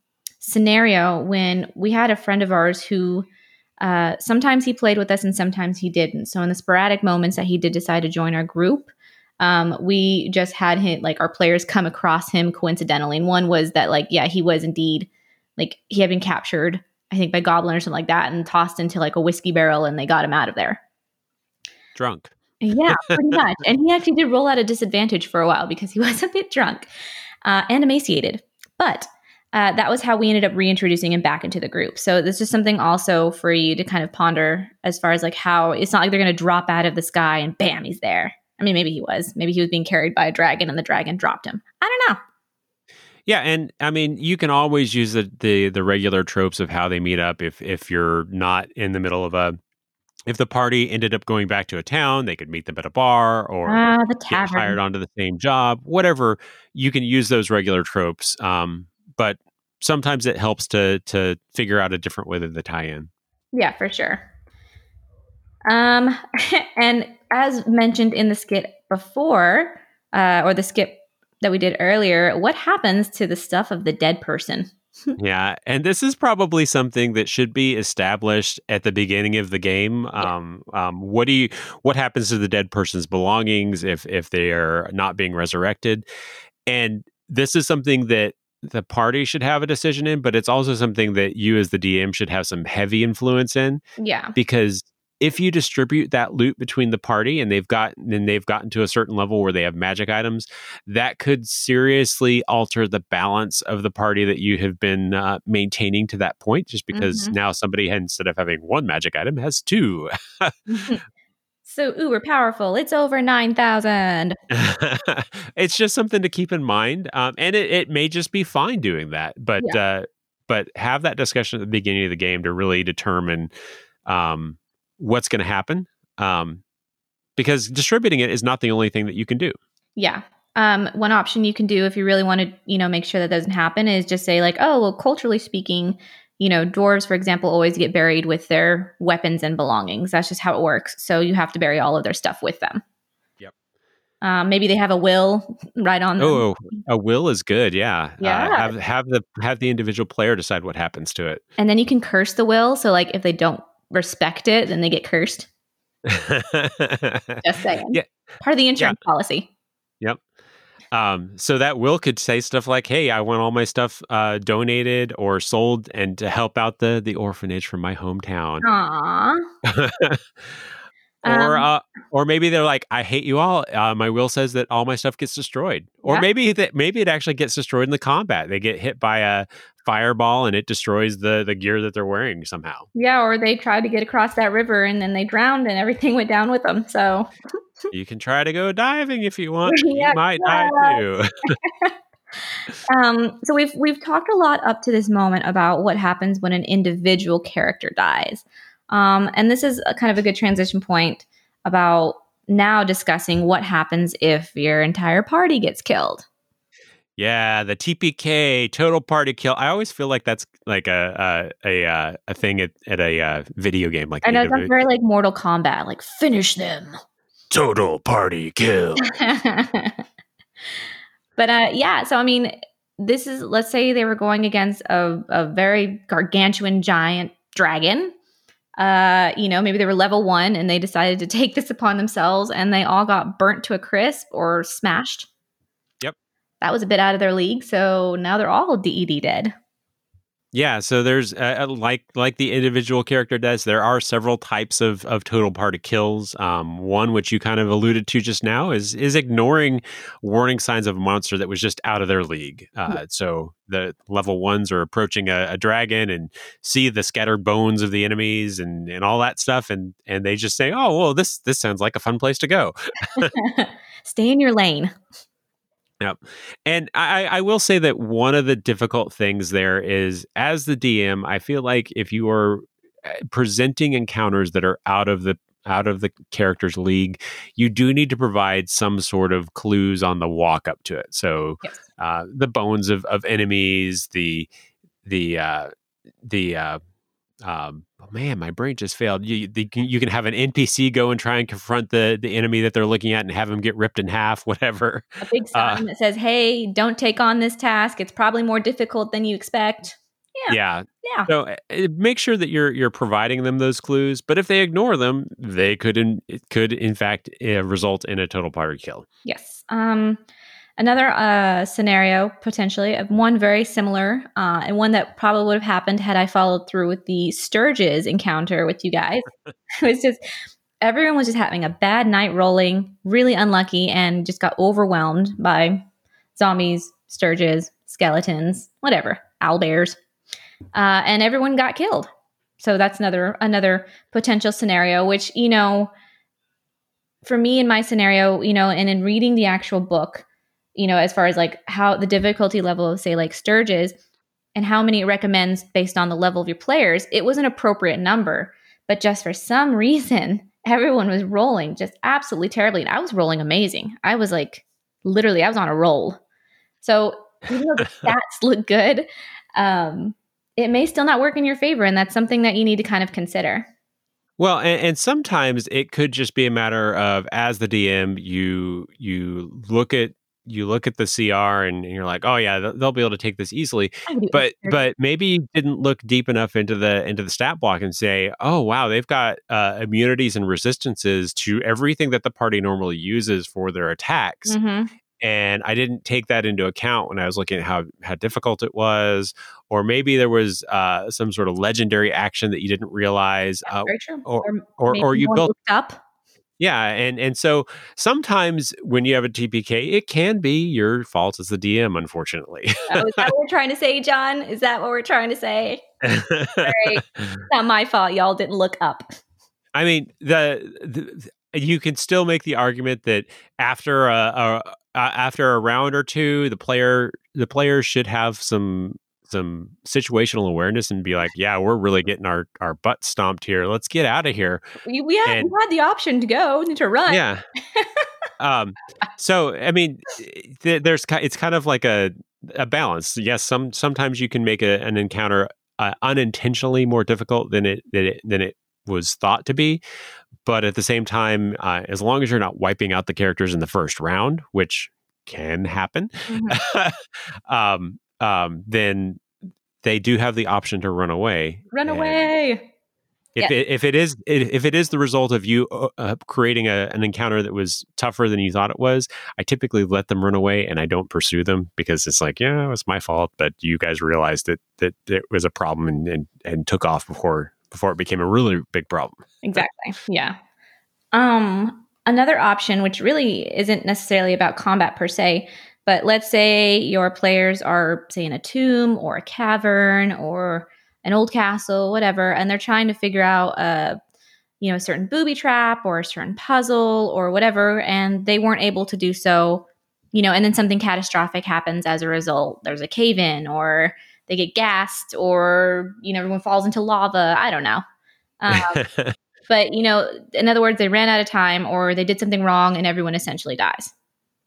scenario when we had a friend of ours who, uh, sometimes he played with us and sometimes he didn't. So in the sporadic moments that he did decide to join our group, um, we just had him, like our players come across him coincidentally. And one was that like, yeah, he was indeed like, he had been captured, I think by Goblin or something like that and tossed into like a whiskey barrel and they got him out of there. Drunk. Yeah, pretty much. And he actually did roll at a disadvantage for a while because he was a bit drunk uh, and emaciated. But uh, that was how we ended up reintroducing him back into the group. So this is something also for you to kind of ponder as far as like how it's not like they're going to drop out of the sky and bam, he's there. I mean, maybe he was. Maybe he was being carried by a dragon and the dragon dropped him. I don't know. Yeah, and I mean, you can always use the the, the regular tropes of how they meet up if if you're not in the middle of a... If the party ended up going back to a town, they could meet them at a bar or uh, the tavern. Get hired onto the same job, whatever. You can use those regular tropes, um, but sometimes it helps to to figure out a different way to tie in. Yeah, for sure. Um, and as mentioned in the skit before, uh, or the skit that we did earlier, what happens to the stuff of the dead person? Yeah, and this is probably something that should be established at the beginning of the game. Um, um, what do you? What happens to the dead person's belongings if if they are not being resurrected? And this is something that the party should have a decision in, but it's also something that you as the D M should have some heavy influence in. Yeah, because if you distribute that loot between the party and they've gotten and they've gotten to a certain level where they have magic items, that could seriously alter the balance of the party that you have been uh, maintaining to that point, just because mm-hmm. now somebody, instead of having one magic item, has two. So uber powerful. It's over nine thousand. It's just something to keep in mind. Um, and it, it may just be fine doing that, but, yeah. uh, but have that discussion at the beginning of the game to really determine... Um, what's going to happen, um, because distributing it is not the only thing that you can do. Yeah. Um, one option you can do if you really want to, you know, make sure that doesn't happen is just say like, oh, well, culturally speaking, you know, dwarves, for example, always get buried with their weapons and belongings. That's just how it works. So you have to bury all of their stuff with them. Yep. Um, maybe they have a will right on them. Oh, a will is good. Yeah. Yeah. Uh, have, have the, have the individual player decide what happens to it. And then you can curse the will. So like if they don't respect it, then they get cursed. Just saying. Yeah. Part of the insurance yeah. policy. Yep. Um, so that will could say stuff like, hey, I want all my stuff uh, donated or sold and to help out the, the orphanage from my hometown. Aww. Or, um, uh, or maybe they're like, I hate you all. Uh, my will says that all my stuff gets destroyed. Or yeah. maybe that maybe it actually gets destroyed in the combat. They get hit by a fireball and it destroys the, the gear that they're wearing somehow. Yeah, or they tried to get across that river and then they drowned and everything went down with them. So you can try to go diving if you want. Yeah, you might yeah. die too. um, so we've we've talked a lot up to this moment about what happens when an individual character dies. Um, and this is a kind of a good transition point about now discussing what happens if your entire party gets killed. Yeah, the T P K, total party kill. I always feel like that's like a a a, a thing at, at a uh, video game. Like I know that's very like Mortal Kombat, like finish them. Total party kill. But uh, yeah, so I mean, this is let's say they were going against a, a very gargantuan giant dragon. Uh, you know, maybe they were level one and they decided to take this upon themselves and they all got burnt to a crisp or smashed. Yep. That was a bit out of their league. So now they're all D and D dead. Yeah, so there's uh, like like the individual character does, there are several types of of total party kills. Um, one which you kind of alluded to just now is is ignoring warning signs of a monster that was just out of their league. Uh, so the level ones are approaching a, a dragon and see the scattered bones of the enemies and, and all that stuff, and and they just say, "Oh, well, this this sounds like a fun place to go." Stay in your lane. Yep. And I, I will say that one of the difficult things there is, as the D M, I feel like if you are presenting encounters that are out of the out of the character's league, you do need to provide some sort of clues on the walk up to it. So yes. uh, the bones of, of enemies, the the uh, the uh, um, oh man, my brain just failed. You the, you can have an N P C go and try and confront the, the enemy that they're looking at and have them get ripped in half, whatever. A big sign uh, that says, "Hey, don't take on this task. It's probably more difficult than you expect." Yeah. Yeah. Yeah. So uh, make sure that you're you're providing them those clues, but if they ignore them, they could in, it could in fact uh, result in a total party kill. Yes. Um Another uh, scenario, potentially, one very similar, uh, and one that probably would have happened had I followed through with the Sturges encounter with you guys. It was just, everyone was just having a bad night rolling, really unlucky, and just got overwhelmed by zombies, Sturges, skeletons, whatever, owlbears. Uh, and everyone got killed. So that's another another potential scenario, which, you know, for me in my scenario, you know, and in reading the actual book, you know, as far as like how the difficulty level of, say, like Sturges and how many it recommends based on the level of your players, it was an appropriate number. But just for some reason, everyone was rolling just absolutely terribly. And I was rolling amazing. I was like, literally, I was on a roll. So even though the stats look good, um, it may still not work in your favor. And that's something that you need to kind of consider. Well, and, and sometimes it could just be a matter of, as the D M, you you look at you look at the C R and you're like, oh yeah, they'll be able to take this easily. But but maybe you didn't look deep enough into the into the stat block and say, oh wow, they've got uh, immunities and resistances to everything that the party normally uses for their attacks. Mm-hmm. And I didn't take that into account when I was looking at how, how difficult it was. Or maybe there was uh, some sort of legendary action that you didn't realize. Uh, very true. Or, or, or, or you built up. Yeah, and and so sometimes when you have a T P K, it can be your fault as the D M, unfortunately. Oh, is that what we're trying to say, John? Is that what we're trying to say? Sorry, not my fault. Y'all didn't look up. I mean, the, the you can still make the argument that after a, a, a after a round or two, the player the player should have some. some situational awareness and be like, yeah, we're really getting our, our butt stomped here. Let's get out of here. We, we, had, and, we had the option to go and to run. Yeah. um. So, I mean, th- there's it's kind of like a a balance. Yes. Some sometimes you can make a, an encounter uh, unintentionally more difficult than it, than it than it was thought to be. But at the same time, uh, as long as you're not wiping out the characters in the first round, which can happen. Mm-hmm. um. Um, then they do have the option to run away. Run away. If yeah. it, if it is if it is the result of you uh, creating a, an encounter that was tougher than you thought it was, I typically let them run away and I don't pursue them because it's like, yeah, it's my fault, but you guys realized that that it was a problem and and, and took off before before it became a really big problem. Exactly. Yeah. Um. Another option, which really isn't necessarily about combat per se. But let's say your players are, say, in a tomb or a cavern or an old castle, whatever, and they're trying to figure out a, you know, a certain booby trap or a certain puzzle or whatever, and they weren't able to do so, you know, and then something catastrophic happens as a result. There's a cave-in or they get gassed or, you know, everyone falls into lava. I don't know. Um, but, you know, in other words, they ran out of time or they did something wrong and everyone essentially dies.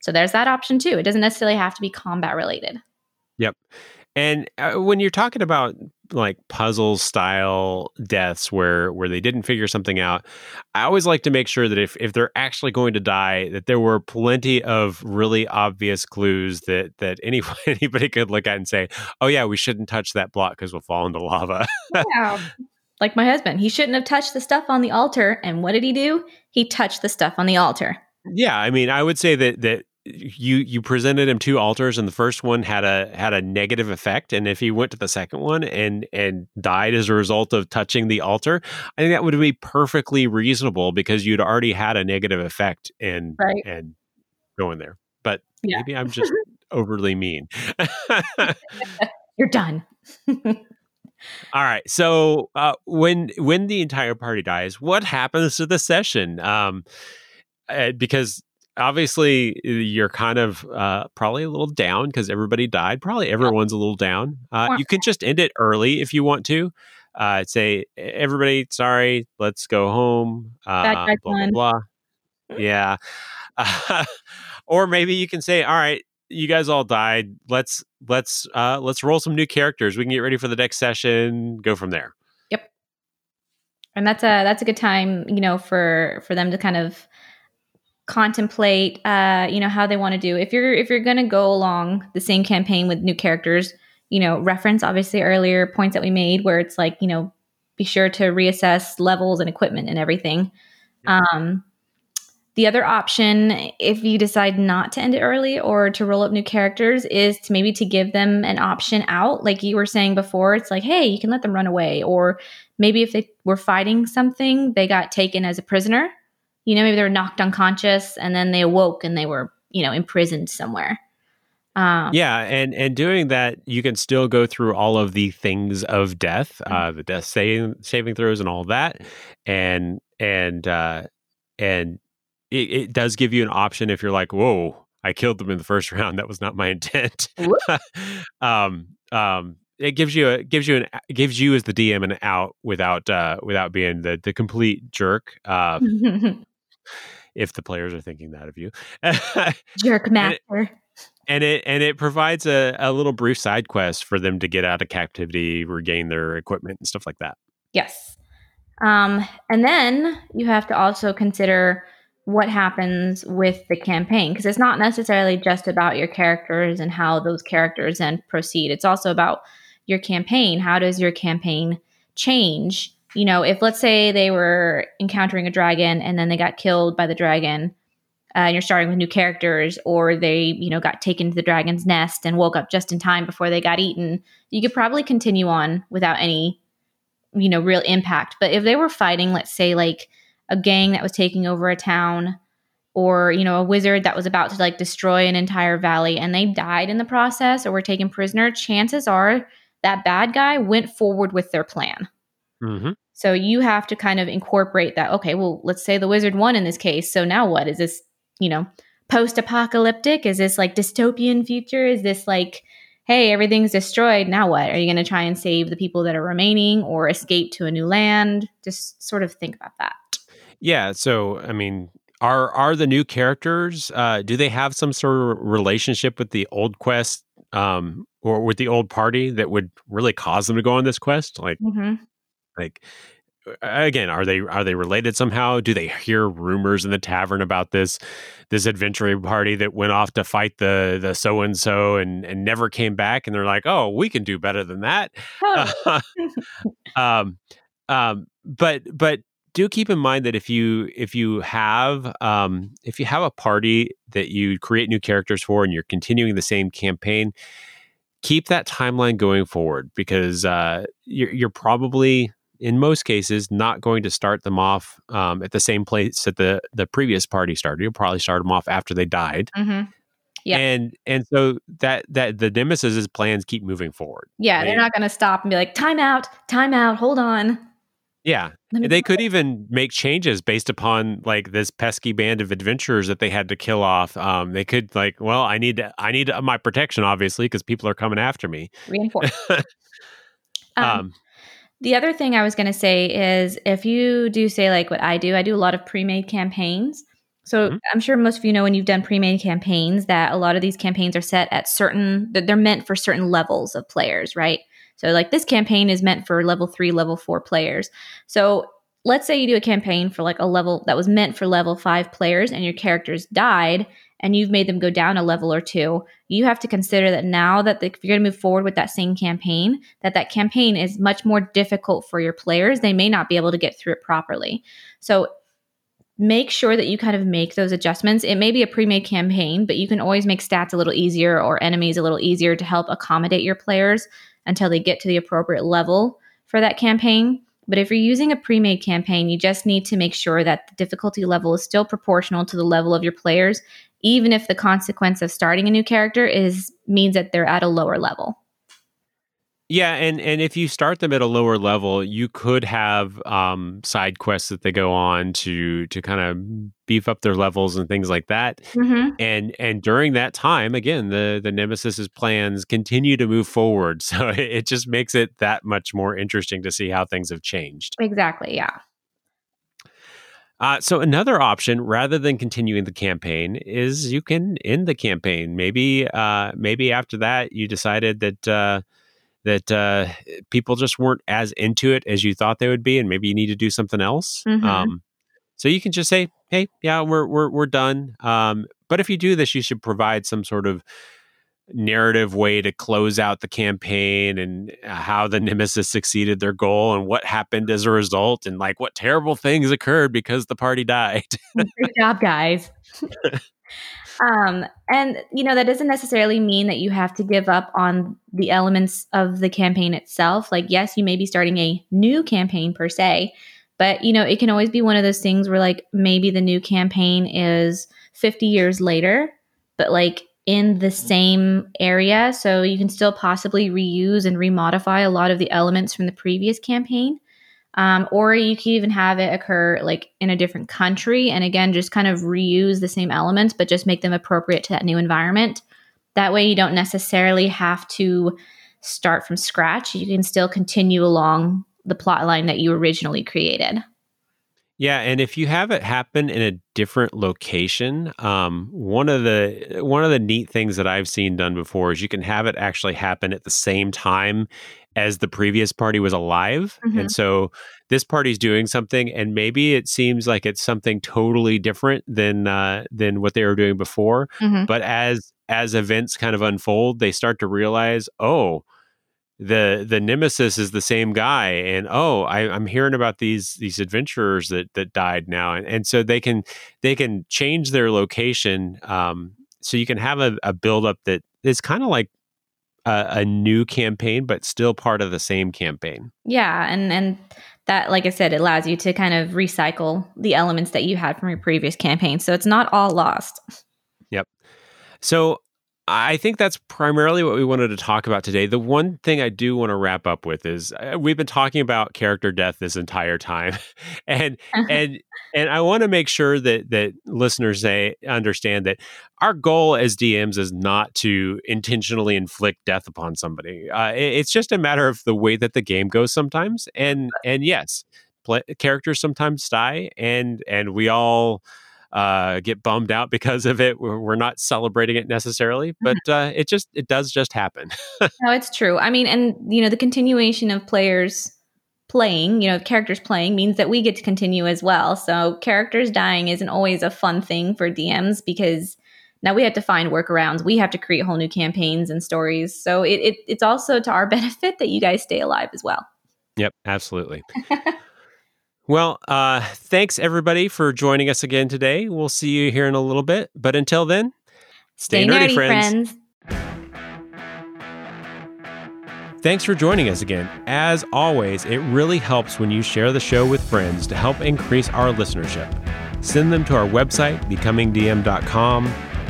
So there's that option too. It doesn't necessarily have to be combat related. Yep. And uh, when you're talking about like puzzle style deaths where, where they didn't figure something out, I always like to make sure that if, if they're actually going to die, that there were plenty of really obvious clues that, that anyone, anybody could look at and say, oh yeah, we shouldn't touch that block because we'll fall into lava. Yeah. Like my husband, he shouldn't have touched the stuff on the altar. And what did he do? He touched the stuff on the altar. Yeah. I mean, I would say that, that, you you presented him two altars, and the first one had a had a negative effect, and if he went to the second one and and died as a result of touching the altar, I think that would be perfectly reasonable because you'd already had a negative effect and right. and going there. But yeah. maybe I'm just overly mean. You're done. All right. So uh, when when the entire party dies, what happens to the session? Um, uh, because obviously, you're kind of uh, probably a little down because everybody died. Probably everyone's a little down. Uh, you can just end it early if you want to. Uh, say, everybody, sorry, let's go home. Uh, blah, blah, blah. Yeah. Uh, or maybe you can say, all right, you guys all died. Let's let's uh, let's roll some new characters. We can get ready for the next session. Go from there. Yep. And that's a that's a good time, you know, for for them to kind of contemplate uh you know how they want to do. If you're if you're going to go along the same campaign with new characters, you know, reference obviously earlier points that we made where it's like, you know, be sure to reassess levels and equipment and everything. Yeah. Um the other option, if you decide not to end it early or to roll up new characters, is to maybe to give them an option out. Like you were saying before, it's like, hey, you can let them run away, or maybe if they were fighting something, they got taken as a prisoner. You know, maybe they were knocked unconscious and then they awoke and they were, you know, imprisoned somewhere. Um, yeah. And, and doing that, you can still go through all of the things of death, mm-hmm. uh, the death saving, saving throws and all that. And, and, uh, and it, it does give you an option if you're like, whoa, I killed them in the first round. That was not my intent. um, um, it gives you a, gives you an, gives you as the D M an out without, uh, without being the, the complete jerk. Uh, if the players are thinking that of you. Jerk master. And it, and it and it provides a, a little brief side quest for them to get out of captivity, regain their equipment and stuff like that. Yes. Um, and then you have to also consider what happens with the campaign, because it's not necessarily just about your characters and how those characters then proceed. It's also about your campaign. How does your campaign change? You know, if let's say they were encountering a dragon and then they got killed by the dragon, uh, and you're starting with new characters, or they, you know, got taken to the dragon's nest and woke up just in time before they got eaten, you could probably continue on without any, you know, real impact. But if they were fighting, let's say like a gang that was taking over a town, or, you know, a wizard that was about to like destroy an entire valley and they died in the process or were taken prisoner, chances are that bad guy went forward with their plan. Mm-hmm. So you have to kind of incorporate that. Okay, well, let's say the wizard won in this case. So now what? Is this, you know, post-apocalyptic? Is this like dystopian future? Is this like, hey, everything's destroyed. Now what? Are you going to try and save the people that are remaining or escape to a new land? Just sort of think about that. Yeah. So, I mean, are are the new characters, uh, do they have some sort of relationship with the old quest um, or with the old party that would really cause them to go on this quest? Like... Mm-hmm. Like, again, are they are they related somehow? Do they hear rumors in the tavern about this this adventuring party that went off to fight the the so and so and and never came back? And they're like, oh, we can do better than that. Oh. uh, um, um, but but do keep in mind that if you if you have um, if you have a party that you create new characters for and you're continuing the same campaign, keep that timeline going forward, because uh, you're, you're probably, in most cases, not going to start them off um, at the same place that the, the previous party started. You'll probably start them off after they died. Mm-hmm. Yeah. And and so that, that the Nemesis's plans keep moving forward. Yeah, right? They're not going to stop and be like, time out, time out, hold on. Yeah. They could it. even make changes based upon like this pesky band of adventurers that they had to kill off. Um, they could like, well, I need I need my protection, obviously, because people are coming after me. Reinforce. um, um, the other thing I was going to say is if you do say like what I do, I do a lot of pre-made campaigns. So mm-hmm. I'm sure most of you know when you've done pre-made campaigns that a lot of these campaigns are set at certain, that they're meant for certain levels of players, right? So like this campaign is meant for level three, level four players. So let's say you do a campaign for like a level that was meant for level five players and your characters died and you've made them go down a level or two. You have to consider that now that the, if you're going to move forward with that same campaign, that that campaign is much more difficult for your players. They may not be able to get through it properly. So make sure that you kind of make those adjustments. It may be a pre-made campaign, but you can always make stats a little easier or enemies a little easier to help accommodate your players until they get to the appropriate level for that campaign. But if you're using a pre-made campaign, you just need to make sure that the difficulty level is still proportional to the level of your players, even if the consequence of starting a new character is means that they're at a lower level. Yeah, and, and if you start them at a lower level, you could have um, side quests that they go on to to kind of beef up their levels and things like that. Mm-hmm. And and during that time, again, the, the Nemesis's plans continue to move forward. So it, it just makes it that much more interesting to see how things have changed. Exactly, yeah. Uh, so another option, rather than continuing the campaign, is you can end the campaign. Maybe uh, maybe after that, you decided that... Uh, that uh, people just weren't as into it as you thought they would be, and maybe you need to do something else. Mm-hmm. Um, so you can just say, hey, yeah, we're we're we're done. Um, but if you do this, you should provide some sort of narrative way to close out the campaign and how the Nemesis succeeded their goal and what happened as a result and like what terrible things occurred because the party died. Good job, guys. Um, and, you know, that doesn't necessarily mean that you have to give up on the elements of the campaign itself. Like, yes, you may be starting a new campaign per se, but, you know, it can always be one of those things where, like, maybe the new campaign is fifty years later, but, like, in the same area. So you can still possibly reuse and remodify a lot of the elements from the previous campaign. Um, or you could even have it occur like in a different country and again, just kind of reuse the same elements, but just make them appropriate to that new environment. That way you don't necessarily have to start from scratch. You can still continue along the plot line that you originally created. Yeah. And if you have it happen in a different location, um, one of the one of the neat things that I've seen done before is you can have it actually happen at the same time as the previous party was alive. Mm-hmm. And so this party's doing something and maybe it seems like it's something totally different than uh, than what they were doing before. Mm-hmm. But as as events kind of unfold, they start to realize, oh, the the Nemesis is the same guy, and oh, I, I'm hearing about these these adventurers that that died now, and and so they can they can change their location, um, so you can have a, a build up that is kind of like a, a new campaign, but still part of the same campaign. Yeah, and and that, like I said, it allows you to kind of recycle the elements that you had from your previous campaign, so it's not all lost. Yep. So I think that's primarily what we wanted to talk about today. The one thing I do want to wrap up with is uh, we've been talking about character death this entire time, and and and I want to make sure that that listeners say understand that our goal as D Ms is not to intentionally inflict death upon somebody. Uh, it, it's just a matter of the way that the game goes sometimes, and and yes, play, characters sometimes die, and and we all. Uh, get bummed out because of it. We're, we're not celebrating it necessarily, but uh, it just it does just happen. No, it's true. I mean, and you know, the continuation of players playing, you know, characters playing means that we get to continue as well. So characters dying isn't always a fun thing for D Ms because now we have to find workarounds. We have to create whole new campaigns and stories. So it, it it's also to our benefit that you guys stay alive as well. Yep, absolutely. Well, uh, thanks everybody for joining us again today. We'll see you here in a little bit. But until then, stay, stay nerdy, nerdy friends. friends. Thanks for joining us again. As always, it really helps when you share the show with friends to help increase our listenership. Send them to our website, becoming d m dot com,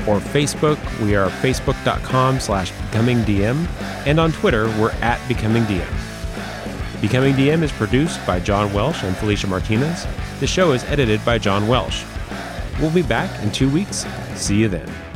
or Facebook. We are facebook dot com slash becoming d m, and on Twitter, we're at becoming d m. Becoming D M is produced by John Welsh and Felicia Martinez. The show is edited by John Welsh. We'll be back in two weeks. See you then.